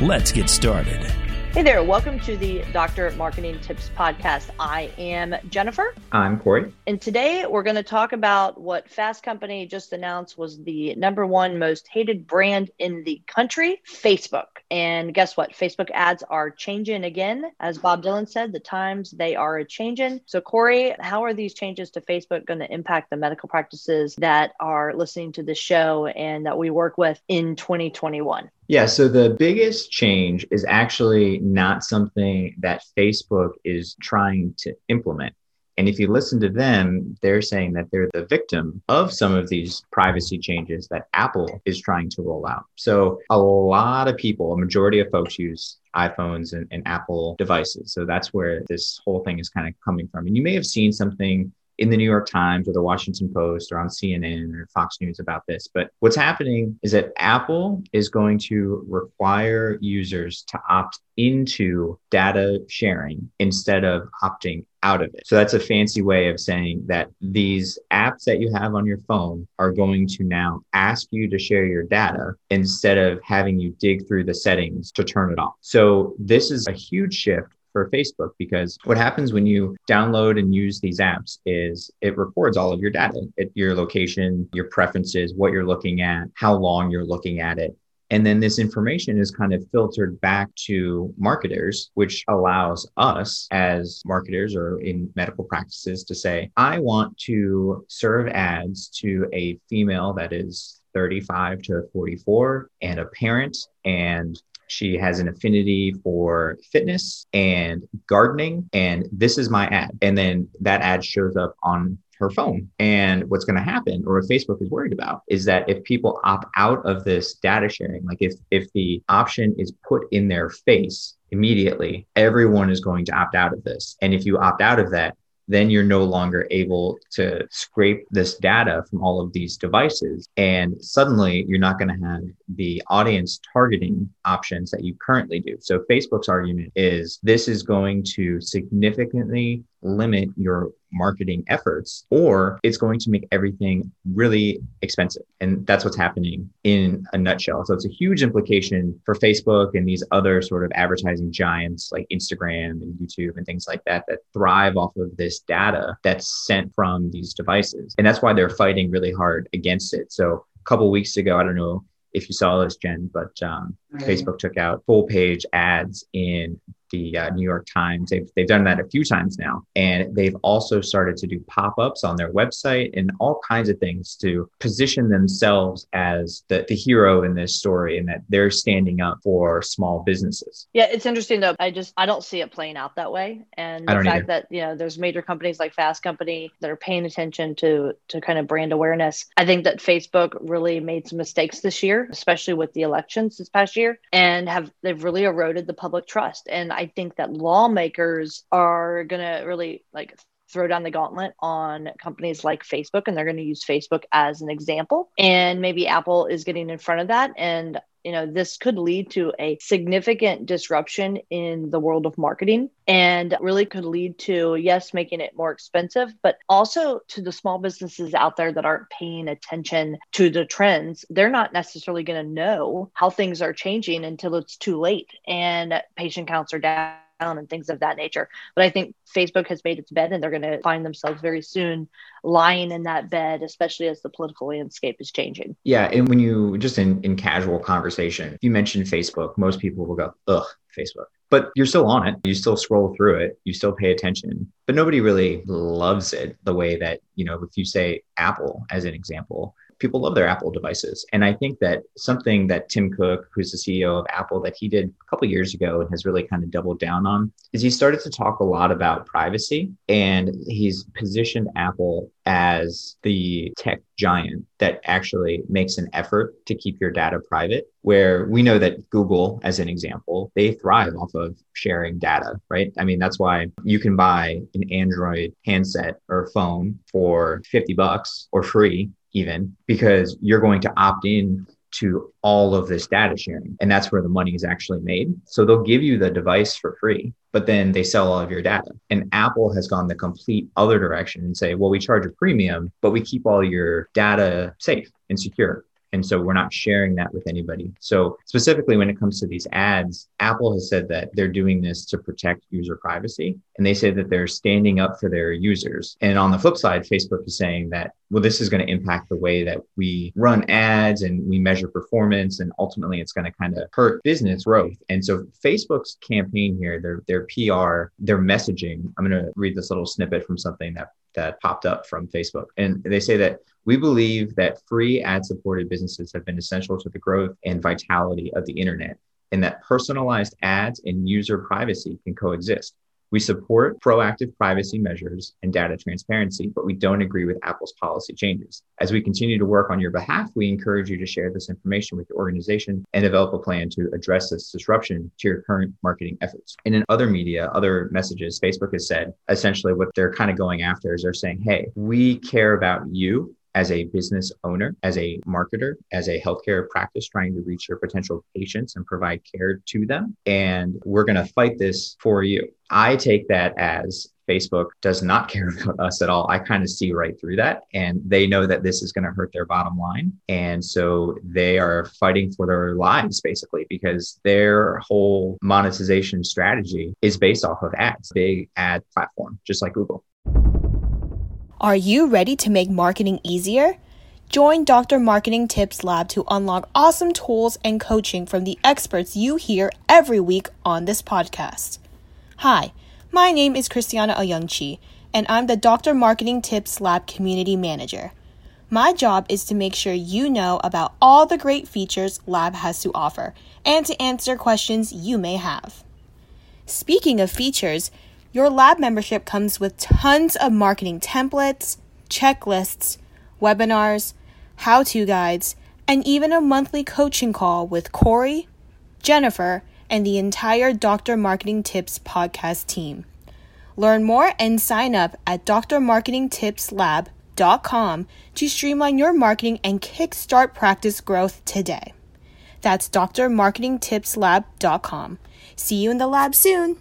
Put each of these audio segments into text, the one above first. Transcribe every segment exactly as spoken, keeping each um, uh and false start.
Let's get started. Hey there, welcome to the Doctor Marketing Tips Podcast. I am Jennifer. I'm Corey. And today we're going to talk about what Fast Company just announced was the number one most hated brand in the country, Facebook. And guess what? Facebook ads are changing again. As Bob Dylan said, the times they are a-changing. So Corey, how are these changes to Facebook going to impact the medical practices that are listening to the show and that we work with in twenty twenty-one? Yeah, so the biggest change is actually not something that Facebook is trying to implement. And if you listen to them, they're saying that they're the victim of some of these privacy changes that Apple is trying to roll out. So a lot of people, a majority of folks use iPhones and, and Apple devices. So that's where this whole thing is kind of coming from. And you may have seen something in the New York Times or the Washington Post or on C N N or Fox News about this. But what's happening is that Apple is going to require users to opt into data sharing instead of opting out of it. So that's a fancy way of saying that these apps that you have on your phone are going to now ask you to share your data instead of having you dig through the settings to turn it off. So this is a huge shift for Facebook, because what happens when you download and use these apps is it records all of your data, your location, your preferences, what you're looking at, how long you're looking at it. And then this information is kind of filtered back to marketers, which allows us as marketers or in medical practices to say, I want to serve ads to a female that is thirty-five to forty-four and a parent, and she has an affinity for fitness and gardening, and this is my ad. And then that ad shows up on her phone. And what's going to happen, or what Facebook is worried about, is that if people opt out of this data sharing, like if if the option is put in their face immediately, everyone is going to opt out of this. And if you opt out of that, then you're no longer able to scrape this data from all of these devices. And suddenly you're not going to have the audience targeting options that you currently do. So Facebook's argument is this is going to significantly limit your marketing efforts, or it's going to make everything really expensive. And that's what's happening in a nutshell. So it's a huge implication for Facebook and these other sort of advertising giants like Instagram and YouTube and things like that, that thrive off of this data that's sent from these devices. And that's why they're fighting really hard against it. So a couple of weeks ago, I don't know if you saw this, Jen, but um, right. Facebook took out full page ads in the uh, New York Times. They've, they've done that a few times now. And they've also started to do pop-ups on their website and all kinds of things to position themselves as the, the hero in this story, and that they're standing up for small businesses. Yeah, it's interesting though. I just, I don't see it playing out that way. And the fact either. that, you know, there's major companies like Fast Company that are paying attention to, to kind of brand awareness. I think that Facebook really made some mistakes this year, especially with the elections this past year, and have, they've really eroded the public trust. And I I think that lawmakers are going to really like throw down the gauntlet on companies like Facebook, and they're going to use Facebook as an example. And maybe Apple is getting in front of that. And, you know, this could lead to a significant disruption in the world of marketing, and really could lead to, yes, making it more expensive, but also to the small businesses out there that aren't paying attention to the trends. They're not necessarily going to know how things are changing until it's too late and patient counts are down and things of that nature. But I think Facebook has made its bed, and they're going to find themselves very soon lying in that bed, especially as the political landscape is changing. Yeah. And when you just in, in casual conversation, if you mention Facebook, most people will go, ugh, Facebook. But you're still on it. You still scroll through it. You still pay attention. But nobody really loves it the way that, you know, if you say Apple as an example, people love their Apple devices. And I think that something that Tim Cook, who's the C E O of Apple, that he did a couple of years ago and has really kind of doubled down on is he started to talk a lot about privacy, and he's positioned Apple as the tech giant that actually makes an effort to keep your data private, where we know that Google, as an example, they thrive off of sharing data, right? I mean, that's why you can buy an Android handset or phone for fifty bucks or free even, because you're going to opt in to all of this data sharing. And that's where the money is actually made. So they'll give you the device for free, but then they sell all of your data. And Apple has gone the complete other direction and say, well, we charge a premium, but we keep all your data safe and secure. And so we're not sharing that with anybody. So specifically when it comes to these ads, Apple has said that they're doing this to protect user privacy. And they say that they're standing up for their users. And on the flip side, Facebook is saying that, well, this is going to impact the way that we run ads and we measure performance. And ultimately, it's going to kind of hurt business growth. And so Facebook's campaign here, their their P R, their messaging, I'm going to read this little snippet from something that that popped up from Facebook. And they say that, we believe that free ad-supported businesses have been essential to the growth and vitality of the internet, and that personalized ads and user privacy can coexist. We support proactive privacy measures and data transparency, but we don't agree with Apple's policy changes. As we continue to work on your behalf, we encourage you to share this information with your organization and develop a plan to address this disruption to your current marketing efforts. And in other media, other messages, Facebook has said essentially what they're kind of going after is they're saying, hey, we care about you as a business owner, as a marketer, as a healthcare practice trying to reach your potential patients and provide care to them. And we're going to fight this for you. I take that as Facebook does not care about us at all. I kind of see right through that. And they know that this is going to hurt their bottom line. And so they are fighting for their lives, basically, because their whole monetization strategy is based off of ads, big ad platform, just like Google. Are you ready to make marketing easier? Join Doctor Marketing Tips Lab to unlock awesome tools and coaching from the experts you hear every week on this podcast. Hi, my name is Christiana Oyungchi, and I'm the Doctor Marketing Tips Lab Community Manager. My job is to make sure you know about all the great features Lab has to offer and to answer questions you may have. Speaking of features, your lab membership comes with tons of marketing templates, checklists, webinars, how-to guides, and even a monthly coaching call with Corey, Jennifer, and the entire Doctor Marketing Tips podcast team. Learn more and sign up at Dr Marketing Tips Lab dot com to streamline your marketing and kickstart practice growth today. That's Dr Marketing Tips Lab dot com. See you in the lab soon.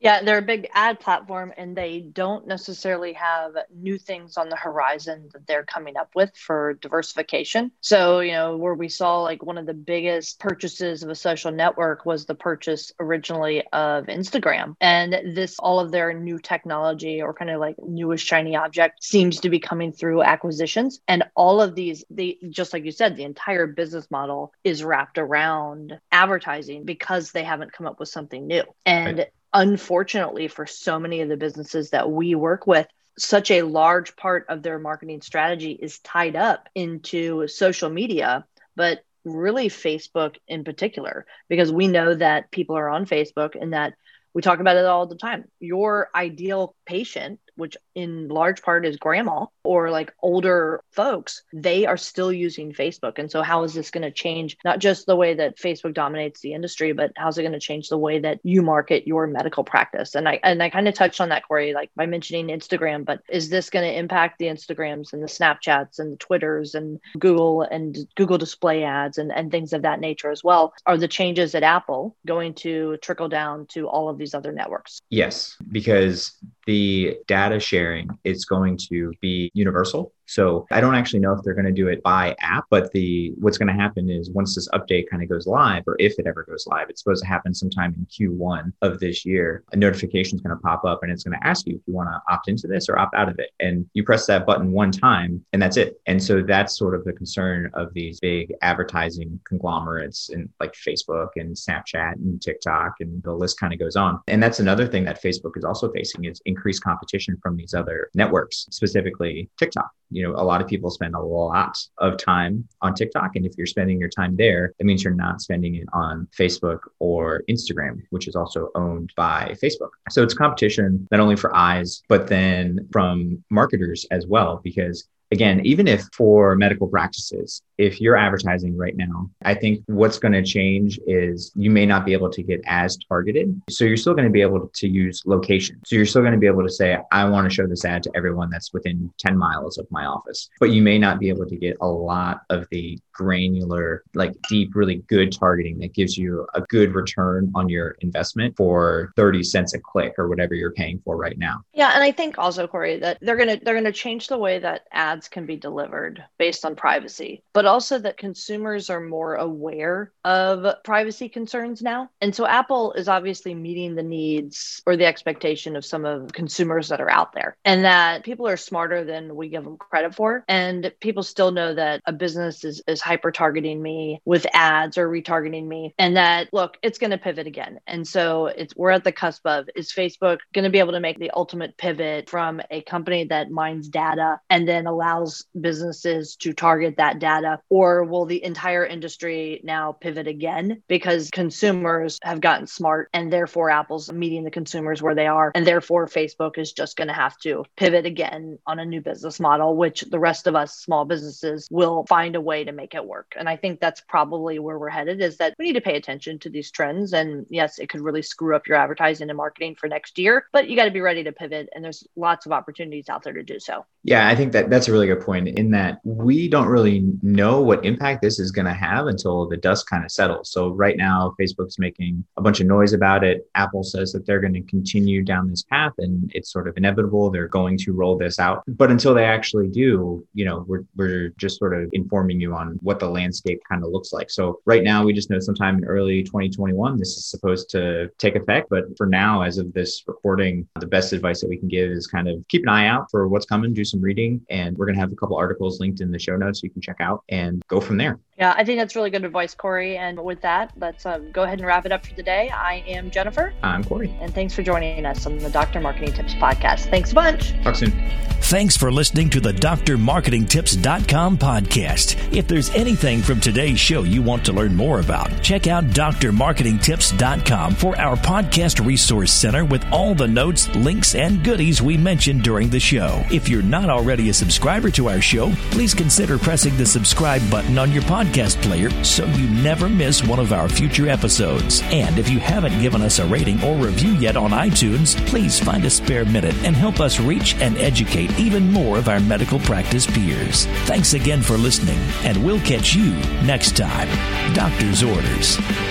Yeah, they're a big ad platform, and they don't necessarily have new things on the horizon that they're coming up with for diversification. So, you know, where we saw like one of the biggest purchases of a social network was the purchase originally of Instagram. And this, all of their new technology or kind of like newest shiny object seems to be coming through acquisitions. And all of these, they, just like you said, the entire business model is wrapped around advertising because they haven't come up with something new. And right. Unfortunately, for so many of the businesses that we work with, such a large part of their marketing strategy is tied up into social media, but really Facebook in particular, because we know that people are on Facebook and that we talk about it all the time. Your ideal patient, which in large part is grandma or like older folks, they are still using Facebook. And so how is this going to change not just the way that Facebook dominates the industry, but how's it going to change the way that you market your medical practice? And I and I kind of touched on that, Corey, like by mentioning Instagram, but is this going to impact the Instagrams and the Snapchats and the Twitters and Google and Google display ads and, and things of that nature as well? Are the changes at Apple going to trickle down to all of these other networks? Yes, because the data sharing is going to be universal. So I don't actually know if they're going to do it by app, but the what's going to happen is once this update kind of goes live, or if it ever goes live, it's supposed to happen sometime in Q one of this year, a notification is going to pop up and it's going to ask you if you want to opt into this or opt out of it. And you press that button one time and that's it. And so that's sort of the concern of these big advertising conglomerates and like Facebook and Snapchat and TikTok, and the list kind of goes on. And that's another thing that Facebook is also facing is increased competition from these other networks, specifically TikTok. you know, a lot of people spend a lot of time on TikTok. And if you're spending your time there, that means you're not spending it on Facebook or Instagram, which is also owned by Facebook. So it's competition, not only for eyes, but then from marketers as well, because again, even if for medical practices, if you're advertising right now, I think what's going to change is you may not be able to get as targeted. So you're still going to be able to use location. So you're still going to be able to say, I want to show this ad to everyone that's within ten miles of my office, but you may not be able to get a lot of the granular, like deep, really good targeting that gives you a good return on your investment for thirty cents a click or whatever you're paying for right now. Yeah. And I think also, Corey, that they're going to, they're going to change the way that ads can be delivered based on privacy, but also that consumers are more aware of privacy concerns now. And so Apple is obviously meeting the needs or the expectation of some of consumers that are out there, and that people are smarter than we give them credit for. And people still know that a business is, is hyper targeting me with ads or retargeting me, and that, look, it's going to pivot again. And so it's, we're at the cusp of, is Facebook going to be able to make the ultimate pivot from a company that mines data and then allows allows businesses to target that data, or will the entire industry now pivot again because consumers have gotten smart and therefore Apple's meeting the consumers where they are, and therefore Facebook is just going to have to pivot again on a new business model, which the rest of us small businesses will find a way to make it work. And I think that's probably where we're headed, is that we need to pay attention to these trends. And yes, it could really screw up your advertising and marketing for next year, but you got to be ready to pivot. And there's lots of opportunities out there to do so. Yeah, I think that that's a really good point, in that we don't really know what impact this is going to have until the dust kind of settles. So right now, Facebook's making a bunch of noise about it. Apple says that they're going to continue down this path, and it's sort of inevitable. They're going to roll this out. But until they actually do, you know, we're we're just sort of informing you on what the landscape kind of looks like. So right now, we just know sometime in early twenty twenty-one, this is supposed to take effect. But for now, as of this recording, the best advice that we can give is kind of keep an eye out for what's coming, do some reading, and we're going to have a couple articles linked in the show notes you can check out and go from there. Yeah, I think that's really good advice, Corey. And with that, let's um, go ahead and wrap it up for today. I am Jennifer. I'm Corey. And thanks for joining us on the Doctor Marketing Tips podcast. Thanks a bunch. Talk soon. Thanks for listening to the Dr Marketing Tips dot com podcast. If there's anything from today's show you want to learn more about, check out Dr Marketing Tips dot com for our podcast resource center with all the notes, links, and goodies we mentioned during the show. If you're not already a subscriber to our show, please consider pressing the subscribe button on your podcast player so you never miss one of our future episodes. And if you haven't given us a rating or review yet on iTunes, please find a spare minute and help us reach and educate even more of our medical practice peers. Thanks again for listening, and we'll catch you next time. Doctor's Orders.